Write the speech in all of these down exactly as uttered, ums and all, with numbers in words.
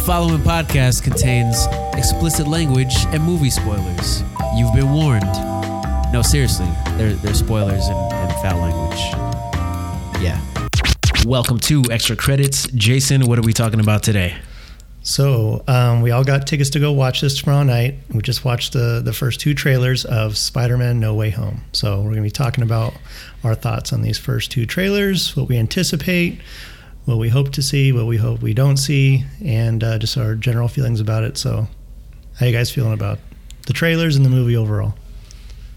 The following podcast contains explicit language and movie spoilers. You've been warned. No, seriously, there, there's spoilers and, and foul language. Yeah. Welcome to Extra Credits. Jason, what are we talking about today? So um, we all got tickets to go watch this tomorrow night. We just watched the, the first two trailers of Spider-Man No Way Home. So we're going to be talking about our thoughts on these first two trailers, what we anticipate, what we hope to see, what we hope we don't see, and uh, just our general feelings about it. So how you guys feeling about the trailers and the movie overall?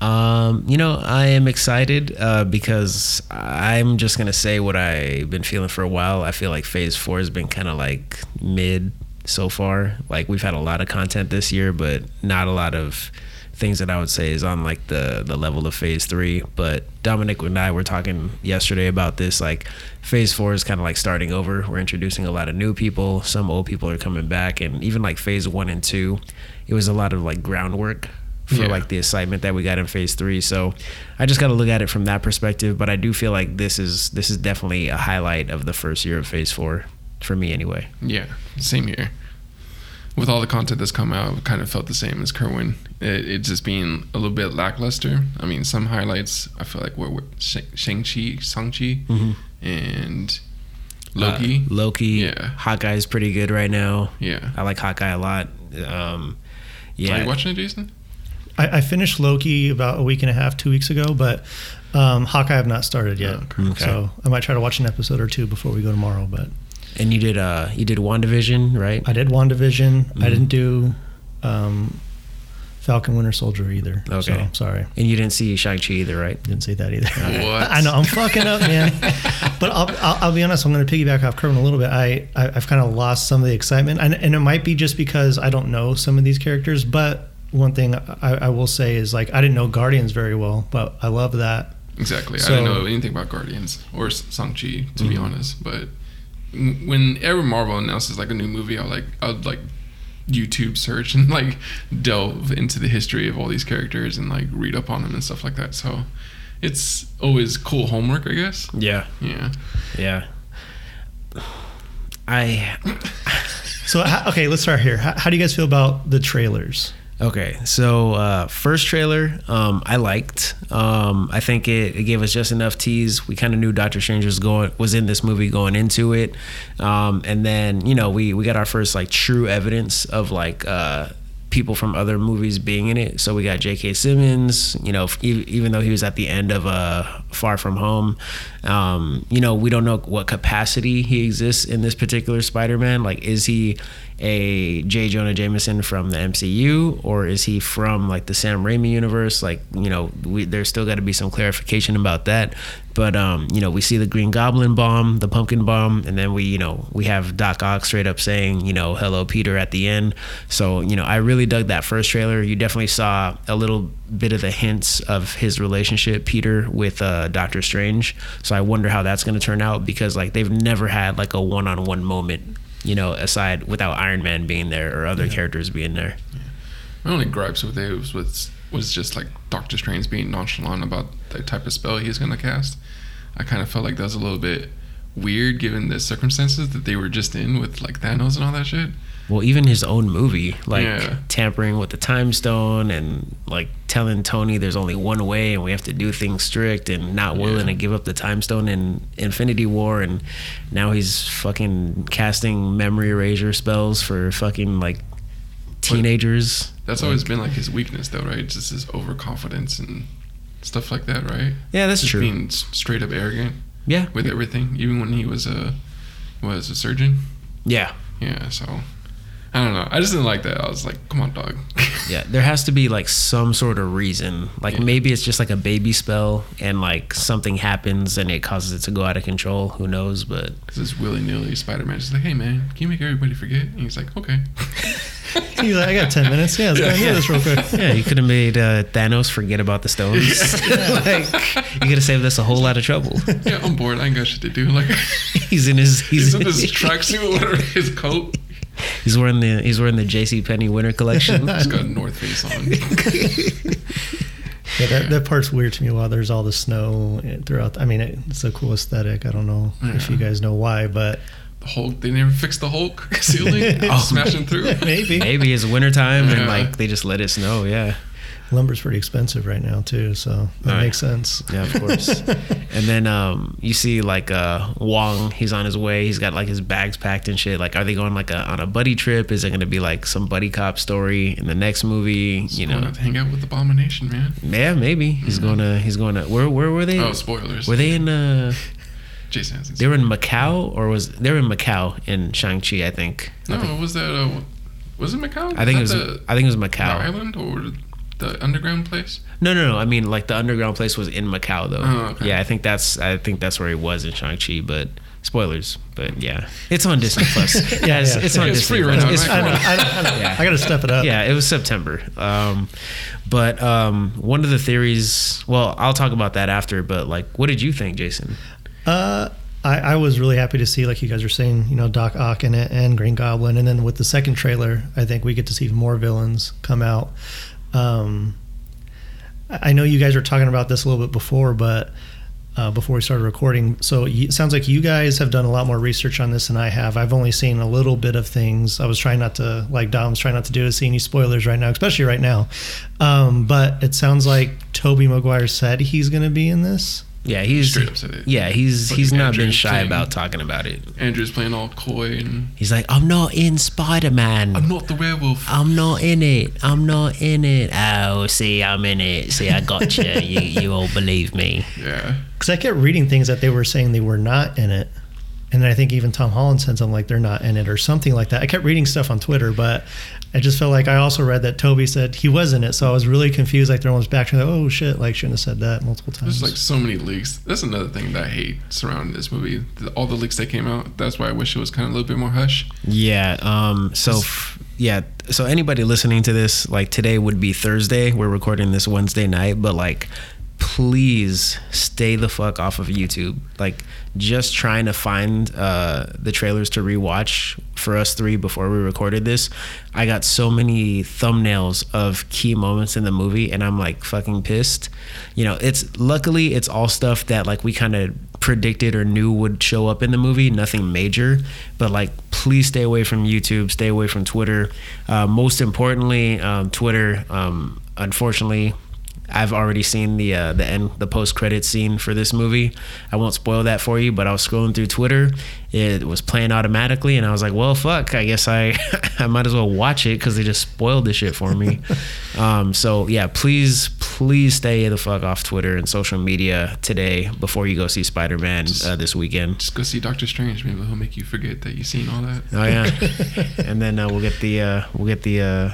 Um, you know, I am excited uh, because I'm just going to say what I've been feeling for a while. I feel like phase four has been kind of like mid so far. Like, we've had a lot of content this year, but not a lot of things that I would say is on like the the level of phase three. But Dominic and I were talking yesterday about this. Like, phase four is kind of like starting over. We're introducing a lot of new people. Some old people are coming back, and even like phase one and two, it was a lot of like groundwork for yeah. like the excitement that we got in phase three. So I just got to look at it from that perspective. But I do feel like this is this is definitely a highlight of the first year of phase four. For me, anyway. Yeah, same here. With all the content that's come out, I kind of felt the same as Kerwin. It, it just being a little bit lackluster. I mean, some highlights, I feel like, were, were Shang-Chi, Shang-Chi, mm-hmm. and Loki. Uh, Loki. Yeah. Hawkeye's pretty good right now. Yeah. I like Hawkeye a lot. Um, yeah. Are you watching it, Jason? I, I finished Loki about a week and a half, two weeks ago, but um, Hawkeye I have not started yet. Oh, okay. Okay. So I might try to watch an episode or two before we go tomorrow, but... And you did uh you did WandaVision, right? I did WandaVision. Mm-hmm. I didn't do um, Falcon Winter Soldier either. Okay. So, sorry. And you didn't see Shang-Chi either, right? Didn't see that either. Okay. What? I know, I'm fucking up, man. But I'll, I'll, I'll be honest, I'm going to piggyback off Kerwin a little bit. I, I, I've kind of lost some of the excitement. And, and it might be just because I don't know some of these characters. But one thing I, I will say is, like, I didn't know Guardians very well, but I love that. Exactly. So, I didn't know anything about Guardians or Shang-Chi, to mm-hmm. be honest, but... Whenever Marvel announces like a new movie, I'll like I'll like YouTube search and like delve into the history of all these characters and like read up on them and stuff like that. So it's always cool homework, I guess. Yeah, yeah, yeah. I so okay. Let's start here. How, how do you guys feel about the trailers? Okay, so uh, first trailer, um, I liked. Um, I think it, it gave us just enough tease. We kind of knew Doctor Strange was going was in this movie going into it, um, and then you know we we got our first like true evidence of like uh, people from other movies being in it. So we got J K Simmons, you know, even though he was at the end of uh, Far From Home, um, you know, we don't know what capacity he exists in this particular Spider-Man. Like, is he a J. Jonah Jameson from the M C U, or is he from like the Sam Raimi universe? Like, you know, we, there's still got to be some clarification about that. But um, you know, we see the Green Goblin bomb, the pumpkin bomb, and then we, you know, we have Doc Ock straight up saying, you know, hello Peter at the end. So, you know, I really dug that first trailer. You definitely saw a little bit of the hints of his relationship, Peter, with uh, Doctor Strange. So I wonder how that's going to turn out, because like they've never had like a one-on-one moment, you know, aside without Iron Man being there or other yeah. characters being there. Yeah. My only gripes with it was, was was just like Doctor Strange being nonchalant about the type of spell he's going to cast. I kind of felt like that was a little bit weird given the circumstances that they were just in with like Thanos and all that shit. Well, even his own movie, like yeah. tampering with the Time Stone and like telling Tony there's only one way and we have to do things strict, and not willing yeah. to give up the Time Stone in Infinity War, and now he's fucking casting memory erasure spells for fucking like teenagers. But that's like, always been like his weakness though, right? Just his overconfidence and stuff like that, right? Yeah, that's just true. Being straight up arrogant. Yeah. With everything, even when he was a was a surgeon. Yeah. Yeah, so I don't know. I just didn't like that. I was like, come on, dog. Yeah, there has to be like some sort of reason. Like yeah. maybe it's just like a baby spell and like something happens and it causes it to go out of control. Who knows? But it's just willy-nilly Spider-Man. Just like, hey, man, can you make everybody forget? And he's like, okay. He's like, I got ten minutes. Yeah, let's yeah. go do this real quick. Yeah, you could have made uh, Thanos forget about the stones. Yeah. Like, you could have saved us a whole lot of trouble. Yeah, I'm bored. I ain't got shit to do. Like, he's in his... He's, he's in, in his tracksuit, whatever, his coat. He's wearing the he's wearing the J C Penney winter collection. He's got a North Face on. Yeah, that, that part's weird to me. While there's all the snow throughout, I mean, it's a cool aesthetic. I don't know yeah. if you guys know why, but Hulk, they never fixed the Hulk ceiling, oh, smashing through. Maybe, maybe it's wintertime yeah. and like they just let it snow. Yeah, lumber's pretty expensive right now too, so that right. makes sense. Yeah, of course. And then um, you see like uh, Wong, he's on his way. He's got like his bags packed and shit. Like, are they going like a, on a buddy trip? Is it going to be like some buddy cop story in the next movie? He's you know, to hang out with Abomination, man. Yeah, maybe he's mm-hmm. gonna he's gonna. Where where were they? Oh, spoilers. Were they in? Uh, Jason hasn't seen they were in Macau, or was they were in Macau in Shang-Chi? I think. No, I think. was that uh, was it Macau? I think was it was. The, I think it was Macau. The island or the underground place? No, no, no. I mean, like the underground place was in Macau, though. Oh, okay. Yeah, I think that's. I think that's where he was in Shang-Chi, but. Spoilers, but yeah, it's on Disney Plus. Yeah, yeah, it's, it's on it's Disney Plus. Right it's, I know, I know, I know. Yeah. I gotta step it up. Yeah, it was September. Um, but um, one of the theories. Well, I'll talk about that after. But like, what did you think, Jason? Uh, I, I was really happy to see, like you guys were saying, you know, Doc Ock in it and Green Goblin, and then with the second trailer, I think we get to see more villains come out. Um, I know you guys were talking about this a little bit before, but. Uh, before we started recording. So it sounds like you guys have done a lot more research on this than I have. I've only seen a little bit of things. I was trying not to, like Dom's trying not to do is see any spoilers right now, especially right now. Um, but it sounds like Tobey Maguire said he's going to be in this. Yeah, he's yeah he's like he's not Andrew's been shy playing, about talking about it. Andrew's playing all coy and he's like, I'm not in Spider-Man. I'm not the werewolf. I'm not in it. I'm not in it. Oh, see, I'm in it. See, I got you. you. You all believe me. Yeah. Because I kept reading things that they were saying they were not in it, and I think even Tom Holland said something like they're not in it or something like that. I kept reading stuff on Twitter, but I just felt like I also read that Toby said he was in it, so I was really confused. Like everyone was back to, oh shit, like shouldn't have said that multiple times. There's like so many leaks. That's another thing that I hate surrounding this movie. All the leaks that came out. That's why I wish it was kind of a little bit more hush. Yeah. Um. So f- yeah. So anybody listening to this, like today would be Thursday. We're recording this Wednesday night, but like. Please stay the fuck off of YouTube. Like, just trying to find uh, the trailers to rewatch for us three before we recorded this. I got so many thumbnails of key moments in the movie, and I'm like fucking pissed. You know, it's luckily it's all stuff that like we kind of predicted or knew would show up in the movie. Nothing major, but like please stay away from YouTube. Stay away from Twitter. Uh, most importantly, um, Twitter. Um, unfortunately. I've already seen the uh, the end the post credit scene for this movie. I won't spoil that for you, but I was scrolling through Twitter. It was playing automatically, and I was like, "Well, fuck! I guess I I might as well watch it because they just spoiled this shit for me." um, so yeah, please please stay the fuck off Twitter and social media today before you go see Spider-Man uh, this weekend. Just go see Doctor Strange. Maybe he'll make you forget that you've seen all that. Oh yeah, and then uh, we'll get the uh, we'll get the. Uh,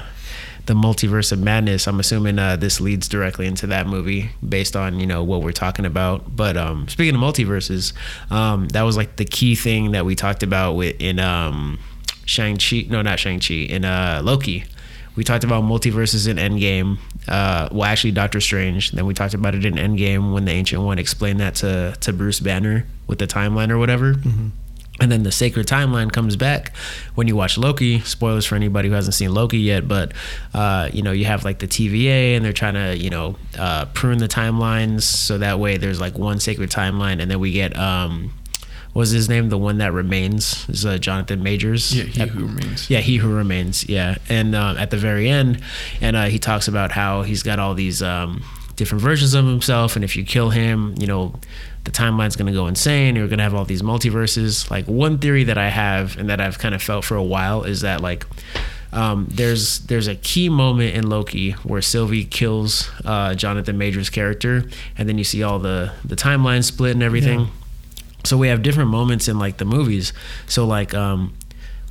The Multiverse of Madness. I'm assuming uh, this leads directly into that movie based on, you know, what we're talking about. But um, speaking of multiverses, um, that was like the key thing that we talked about with in um, Shang-Chi. No, not Shang-Chi. In uh, Loki. We talked about multiverses in Endgame. Uh, well, actually, Doctor Strange. Then we talked about it in Endgame when the Ancient One explained that to, to Bruce Banner with the timeline or whatever. Mm-hmm. And then the Sacred Timeline comes back when you watch Loki. Spoilers for anybody who hasn't seen Loki yet, but uh, you know, you have like the T V A and they're trying to, you know, uh, prune the timelines so that way there's like one Sacred Timeline, and then we get um, what was his name? The one that remains is uh, Jonathan Majors. Yeah, He Who Remains. Yeah, He Who Remains. Yeah, and uh, at the very end, and uh, he talks about how he's got all these um, different versions of himself, and if you kill him, you know. The timeline's going to go insane. You're going to have all these multiverses. Like one theory that I have and that I've kind of felt for a while is that like um, there's there's a key moment in Loki where Sylvie kills uh, Jonathan Majors' character, and then you see all the the timeline split and everything. Yeah. So we have different moments in like the movies. So like um,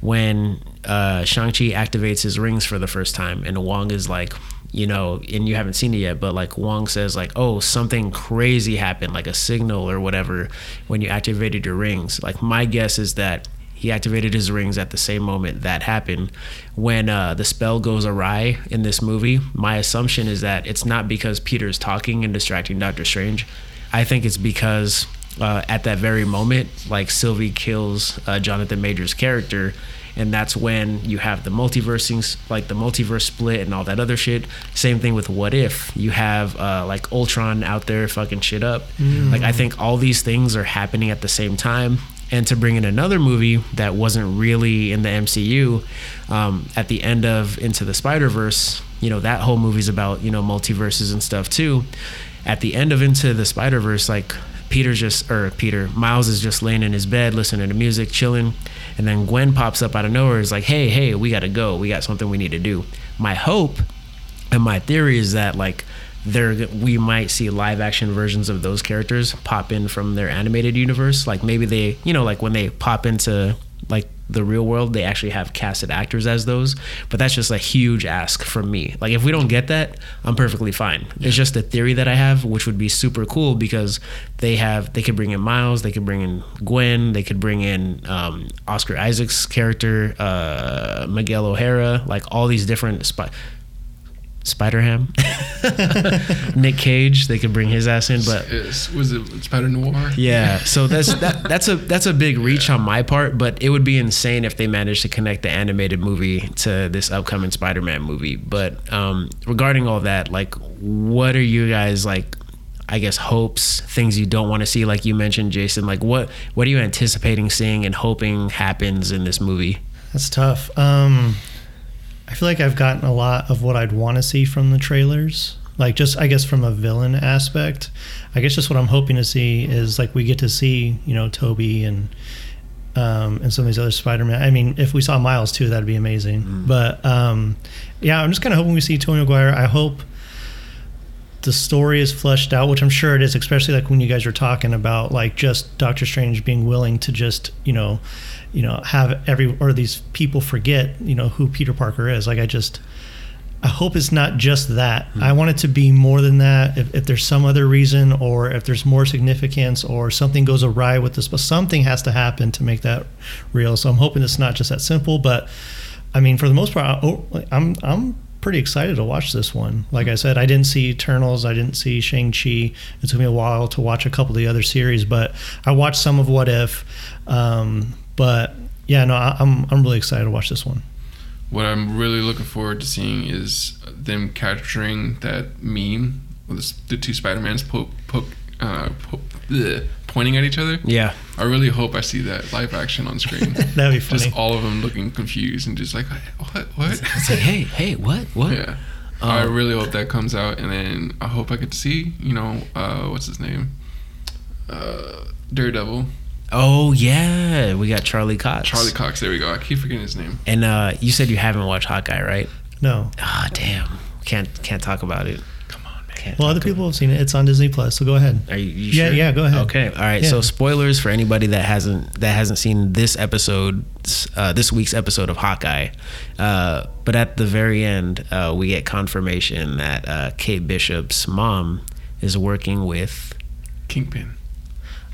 when uh, Shang-Chi activates his rings for the first time, and Wong is like. You know, and you haven't seen it yet, but like Wong says like, oh, something crazy happened, like a signal or whatever, when you activated your rings. Like my guess is that he activated his rings at the same moment that happened. When uh, the spell goes awry in this movie, my assumption is that it's not because Peter's talking and distracting Doctor Strange. I think it's because uh, at that very moment, like Sylvie kills uh, Jonathan Majors' character. And that's when you have the multiversing, like the multiverse split and all that other shit. Same thing with What If. You have uh, like Ultron out there fucking shit up. Mm. Like I think all these things are happening at the same time. and to bring in another movie that wasn't really in the M C U, um, at the end of Into the Spider-Verse, you know, that whole movie's about, you know, multiverses and stuff too. At the end of Into the Spider-Verse, like, Peter's just, or Peter, Miles is just laying in his bed, listening to music, chilling. And then Gwen pops up out of nowhere, is like, hey, hey, we got to go. We got something we need to do. My hope and my theory is that, like, there, we might see live action versions of those characters pop in from their animated universe. Like, maybe they, you know, like when they pop into, like, the real world, they actually have casted actors as those. But that's just a huge ask from me. Like, if we don't get that, I'm perfectly fine. Yeah. It's just a theory that I have, which would be super cool, because they have, they could bring in Miles, they could bring in Gwen, they could bring in um, Oscar Isaac's character, uh, Miguel O'Hara, like all these different sp- Spider-Ham, Nick Cage. They could bring his ass in, but was it Spider-Noir? Yeah, so that's that, that's a that's a big reach yeah. on my part, but it would be insane if they managed to connect the animated movie to this upcoming Spider-Man movie. But um, regarding all that, like, what are you guys, like, I guess, hopes, things you don't want to see? Like you mentioned, Jason, like what what are you anticipating seeing and hoping happens in this movie? That's tough. Um, I feel like I've gotten a lot of what I'd want to see from the trailers. Like, just, I guess, from a villain aspect, I guess just what I'm hoping to see is, like, we get to see, you know, Tobey and um, and some of these other Spider-Man. I mean, if we saw Miles too, that'd be amazing. Mm. But um, yeah, I'm just kind of hoping we see Tobey Maguire. I hope the story is fleshed out, which I'm sure it is, especially like when you guys were talking about, like, just Doctor Strange being willing to just, you know, you know, have every, or these people forget, you know, who Peter Parker is. Like, I just, I hope it's not just that. Mm-hmm. I want it to be more than that. If, if there's some other reason, or if there's more significance, or something goes awry with this, but something has to happen to make that real. So I'm hoping it's not just that simple. But I mean, for the most part, I, I'm, I'm, pretty excited to watch this one. Like I said, I didn't see Eternals, I didn't see Shang-Chi. It took me a while to watch a couple of the other series, but I watched some of What If. Um, but yeah, no, I, I'm I'm really excited to watch this one. What I'm really looking forward to seeing is them capturing that meme with the two Spider-Mans poke, poke, uh, poke, bleh, pointing at each other. Yeah. I really hope I see that live action on screen. That'd be funny. Just all of them looking confused and just like, what, what? It's like, hey, hey, what, what? Yeah. Um, I really hope that comes out, and then I hope I could see, you know, uh, what's his name? Uh, Daredevil. Oh, yeah. We got Charlie Cox. Charlie Cox. There we go. I keep forgetting his name. And uh, you said you haven't watched Hawkeye, right? No. Ah, oh, damn. Can't can't talk about it. Can't well, other people have seen it. It's on Disney Plus, so go ahead. Are you, you yeah, sure? Yeah, go ahead. Okay, all right. Yeah. So, spoilers for anybody that hasn't that hasn't seen this episode, uh, this week's episode of Hawkeye. Uh, but at the very end, uh, we get confirmation that uh, Kate Bishop's mom is working with Kingpin,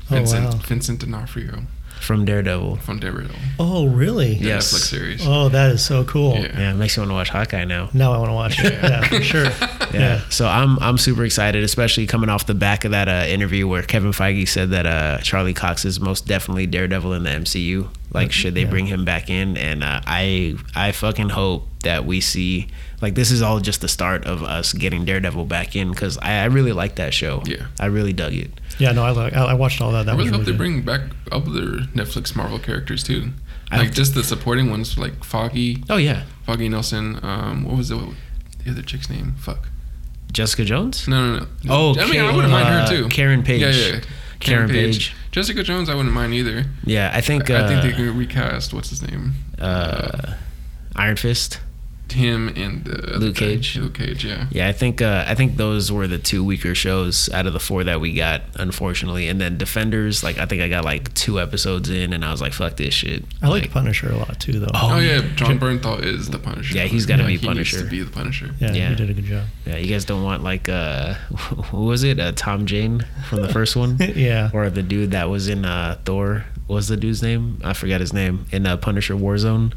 Vincent, oh, wow. Vincent D'Onofrio from Daredevil. From Daredevil. Oh, really? The yes. Netflix series. Oh, that is so cool. Yeah, yeah, it makes me want to watch Hawkeye now. Now I want to watch it. Yeah, yeah, for sure. Yeah. yeah. So I'm I'm super excited, especially coming off the back of that uh, interview where Kevin Feige said that uh, Charlie Cox is most definitely Daredevil in the M C U. Like, should they yeah. bring him back in? And uh, I I fucking hope that we see, like, this is all just the start of us getting Daredevil back in, because I, I really like that show. Yeah. I really dug it. Yeah, no, I like, I watched all that. that I really hope really they good. bring back other Netflix Marvel characters too, like just the supporting ones, like Foggy. Oh yeah, Foggy Nelson. Um, what was the the other chick's name? Fuck, Jessica Jones. No, no, no. Oh, I mean, I wouldn't uh, mind her too. Karen Page. Yeah, yeah. Karen, Karen Page. Page. Jessica Jones, I wouldn't mind either. Yeah, I think. I, uh, I think they can recast. What's his name? Uh, uh, Iron Fist. Him and uh, Luke Cage. Luke Cage, yeah. Yeah, I think uh, I think those were the two weaker shows out of the four that we got, unfortunately. And then Defenders, like I think I got like two episodes in, and I was like, "Fuck this shit." I like, like Punisher a lot too, though. Oh, oh yeah, John Bernthal is the Punisher. Yeah, he's got to yeah, be Punisher. He needs to be the Punisher. Yeah, yeah, he did a good job. Yeah, you guys don't want like uh, who was it? Uh, Tom Jane from the first one. Yeah. Or the dude that was in uh, Thor. What was the dude's name? I forgot his name in uh, Punisher Warzone.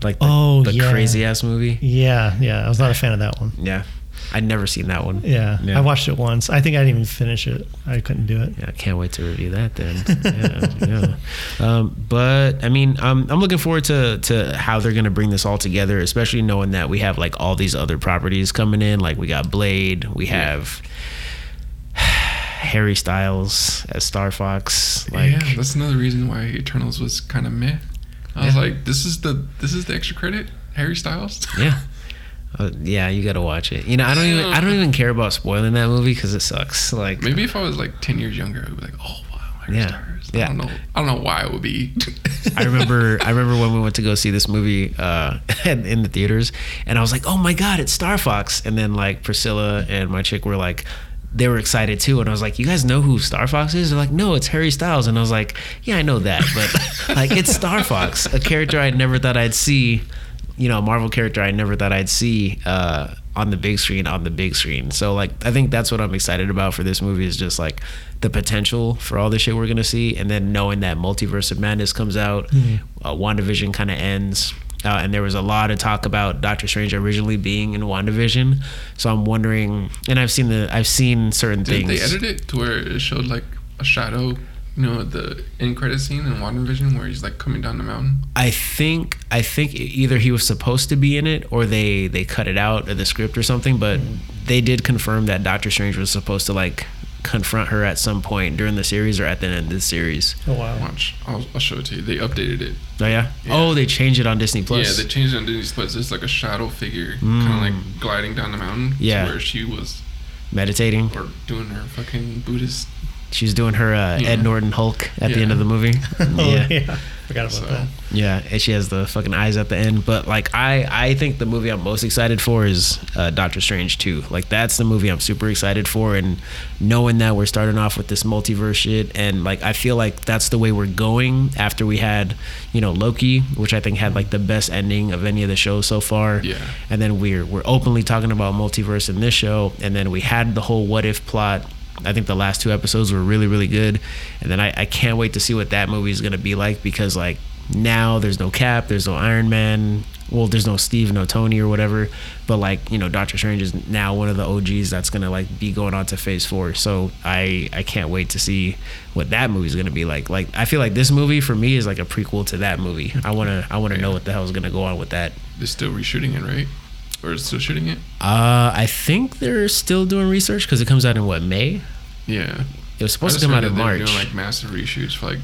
Like the, oh, the yeah. crazy ass movie. Yeah, yeah. I was not a fan of that one. Yeah. I'd never seen that one. Yeah. yeah. I watched it once. I think I didn't even finish it. I couldn't do it. Yeah, I can't wait to review that then. yeah, yeah. Um, but I mean, I'm I'm looking forward to to how they're gonna bring this all together, especially knowing that we have like all these other properties coming in. Like we got Blade, we have yeah. Harry Styles as Star Fox. Like, yeah, that's another reason why Eternals was kind of meh. I yeah. was like, this is the this is the extra credit, Harry Styles. Yeah, uh, yeah, you gotta watch it. You know, I don't even I don't even care about spoiling that movie because it sucks. Like, maybe if I was like ten years younger, I'd be like, oh wow, Harry yeah, Styles. Yeah. I don't know, I don't know why it would be. I remember I remember when we went to go see this movie uh, in the theaters, and I was like, oh my god, it's Star Fox. And then like Priscilla and my chick were like, they were excited too, and I was like, you guys know who Star Fox is? They're like, no, it's Harry Styles. And I was like, yeah, I know that, but like, it's Star Fox, a character I never thought I'd see, you know, a Marvel character I never thought I'd see uh, on the big screen, on the big screen. So like, I think that's what I'm excited about for this movie, is just like the potential for all the shit we're going to see. And then knowing that Multiverse of Madness comes out, mm-hmm. uh, WandaVision kind of ends. Uh, and there was a lot of talk about Doctor Strange originally being in WandaVision, so I'm wondering. And I've seen the I've seen certain Didn't things. They edited it to where it showed like a shadow, you know, the end credit scene in WandaVision where he's like coming down the mountain. I think I think either he was supposed to be in it, or they they cut it out of the script or something. But they did confirm that Doctor Strange was supposed to like confront her at some point during the series or at the end of this series. Oh wow! Watch, I'll, I'll show it to you. They updated it. Oh yeah? yeah. Oh, they changed it on Disney Plus. Yeah, they changed it on Disney Plus. It's like a shadow figure, mm. kind of like gliding down the mountain. Yeah. To where she was meditating or doing her fucking Buddhist. She was doing her uh, yeah. Ed Norton Hulk at yeah. the end of the movie. oh, yeah. yeah. Forgot about so, that. Yeah, and she has the fucking eyes at the end. But like, I, I think the movie I'm most excited for is uh, Doctor Strange two. Like, that's the movie I'm super excited for. And knowing that we're starting off with this multiverse shit, and like, I feel like that's the way we're going after we had, you know, Loki, which I think had like the best ending of any of the shows so far. Yeah. And then we're we're openly talking about multiverse in this show, and then we had the whole What If plot. I think the last two episodes were really, really good. And then I, I can't wait to see what that movie is going to be like, because like, now there's no Cap, there's no Iron Man. Well, there's no Steve, no Tony or whatever. But like, you know, Doctor Strange is now one of the O Gs that's going to like be going on to phase four. So I, I can't wait to see what that movie is going to be like. Like, I feel like this movie for me is like a prequel to that movie. I want to, I want to yeah. know what the hell is going to go on with that. They're still reshooting it, right? Or still shooting it? Uh, I think they're still doing research because it comes out in what, May? Yeah. It was supposed to come out in March. They were doing like massive reshoots for like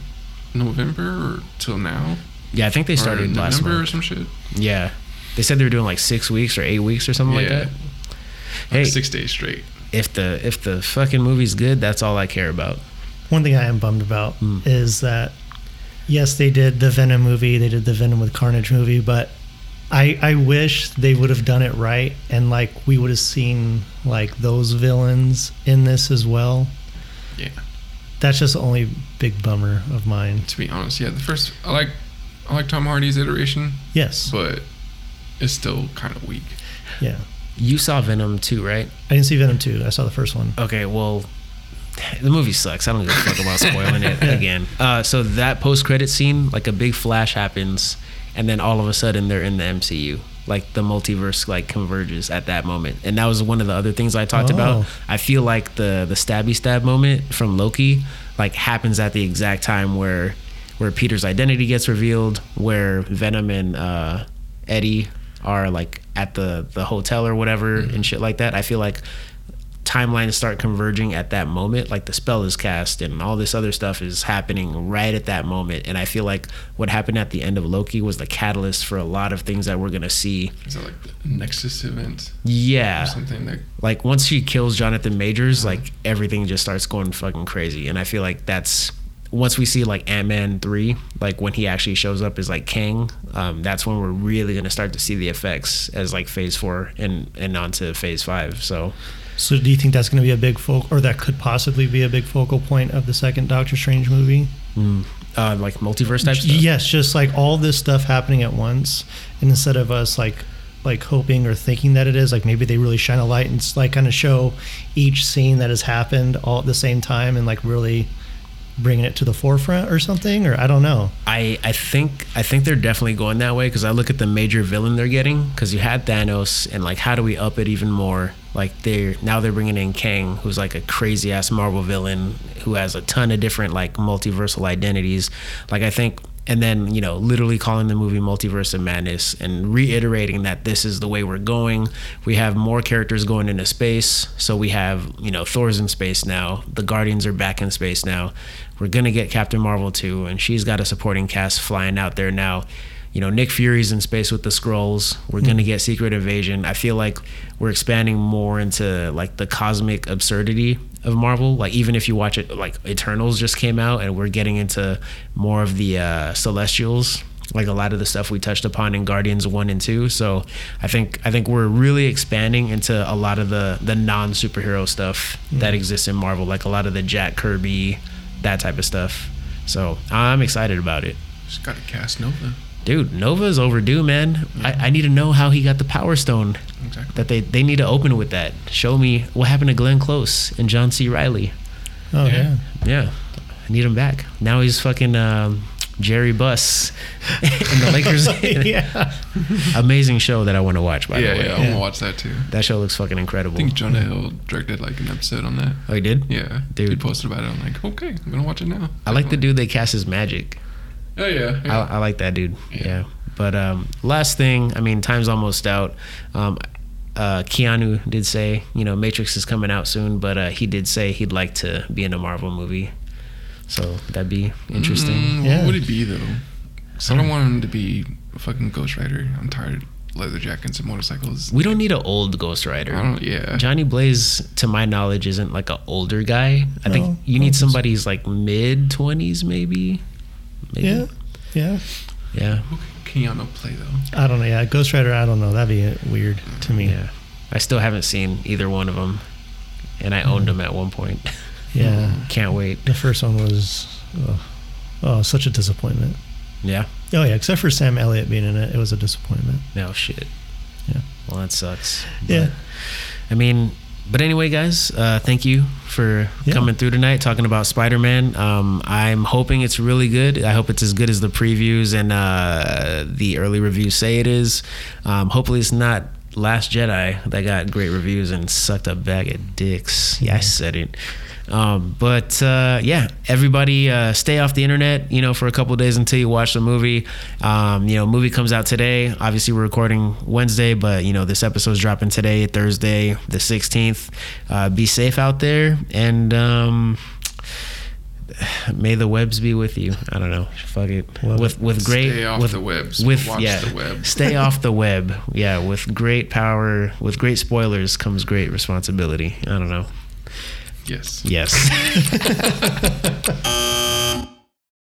November or till now. Yeah, I think they started or last month. November or some shit. Yeah, they said they were doing like six weeks or eight weeks or something yeah. like that. Hey, like six days straight. If the if the fucking movie's good, that's all I care about. One thing I am bummed about mm. is that yes, they did the Venom movie, they did the Venom with Carnage movie, but. I, I wish they would have done it right, and like we would have seen like those villains in this as well. Yeah, that's just the only big bummer of mine. To be honest, yeah, the first I like I like Tom Hardy's iteration. Yes, but it's still kind of weak. Yeah, you saw Venom two, right? I didn't see Venom two. I saw the first one. Okay, well. The movie sucks. I don't give a fuck about spoiling it again. Uh, so that post-credit scene, like a big flash happens, and then all of a sudden they're in the M C U. Like the multiverse like converges at that moment. And that was one of the other things I talked oh. about. I feel like the the stabby stab moment from Loki like happens at the exact time where where Peter's identity gets revealed, where Venom and uh, Eddie are like at the, the hotel or whatever mm-hmm. and shit like that. I feel like timelines start converging at that moment, like the spell is cast and all this other stuff is happening right at that moment. And I feel like what happened at the end of Loki was the catalyst for a lot of things that we're gonna see. Is that like the Nexus event? Yeah, or something that like once she kills Jonathan Majors, uh-huh. like everything just starts going fucking crazy. And I feel like that's once we see like Ant-Man three, like when he actually shows up as like Kang, um, that's when we're really gonna start to see the effects as like phase four and and on to phase five. So. So do you think that's going to be a big focal, or that could possibly be a big focal point of the second Doctor Strange movie? Mm. Uh, like multiverse type stuff? Yes, just like all this stuff happening at once, and instead of us like like hoping or thinking that it is, like maybe they really shine a light and like kind of show each scene that has happened all at the same time and like really bringing it to the forefront or something, or I don't know. I, I think I think they're definitely going that way, because I look at the major villain they're getting, because you had Thanos, and like how do we up it even more? Like they're now they're bringing in Kang, who's like a crazy ass Marvel villain who has a ton of different like multiversal identities. Like I think and then, you know, literally calling the movie Multiverse of Madness and reiterating that this is the way we're going. We have more characters going into space. So we have, you know, Thor's in space now. The Guardians are back in space now. We're going to get Captain Marvel too, and she's got a supporting cast flying out there now. You know, Nick Fury's in space with the Skrulls. We're mm. going to get Secret Invasion. I feel like we're expanding more into, like, the cosmic absurdity of Marvel. Like, even if you watch it, like, Eternals just came out, and we're getting into more of the uh, Celestials, like a lot of the stuff we touched upon in Guardians one and two. So I think I think we're really expanding into a lot of the, the non-superhero stuff mm. that exists in Marvel, like a lot of the Jack Kirby, that type of stuff. So I'm excited about it. Just got to cast Nova. Dude, Nova's overdue, man. Yeah. I, I need to know how he got the Power Stone. Exactly. That they, they need to open with that. Show me what happened to Glenn Close and John C. Reilly. Oh, yeah. Yeah. yeah. I need him back. Now he's fucking um, Jerry Buss in the Lakers. yeah. Amazing show that I want to watch, by yeah, the way. Yeah, yeah, I want to watch that, too. That show looks fucking incredible. I think Jonah Hill directed, like, an episode on that. Oh, he did? Yeah. Dude. He posted about it. I'm like, okay, I'm going to watch it now. I like the dude they cast as Magic. Oh, yeah. yeah. I, I like that dude. Yeah. yeah. But um, last thing, I mean, time's almost out. Um, uh, Keanu did say, you know, Matrix is coming out soon, but uh, he did say he'd like to be in a Marvel movie. So that'd be interesting. Mm, yeah. What would it be, though? Because I don't want him to be a fucking Ghost Rider. I'm tired of leather jackets and motorcycles. We don't need an old Ghost Rider. I don't, yeah. Johnny Blaze, to my knowledge, isn't like an older guy. I no, think you need somebody who's like mid-twenties, maybe. Maybe. Yeah, yeah, yeah. Who can Keanu play though? I don't know. Yeah, Ghost Rider. I don't know. That'd be weird to me. Yeah, I still haven't seen either one of them, and I mm. owned them at one point. Yeah, can't wait. The first one was oh, oh, such a disappointment. Yeah. Oh yeah, except for Sam Elliott being in it, it was a disappointment. No shit. Yeah. Well, that sucks. But, yeah. I mean. But anyway, guys, uh, thank you for yeah. coming through tonight, talking about Spider-Man. Um, I'm hoping it's really good. I hope it's as good as the previews and uh, the early reviews say it is. Um, hopefully it's not Last Jedi that got great reviews and sucked a bag of dicks. Yeah, I said it. Um, but uh, yeah, everybody uh, stay off the internet, you know, for a couple of days until you watch the movie. Um, you know, movie comes out today. Obviously, we're recording Wednesday, but you know, this episode's dropping today, Thursday, the sixteenth. Uh, be safe out there, and um, may the webs be with you. I don't know. Fuck it. Well, with with great stay off with the webs. With watch yeah, the web. Stay off the web. Yeah, with great power, with great spoilers comes great responsibility. I don't know. Yes. Yes.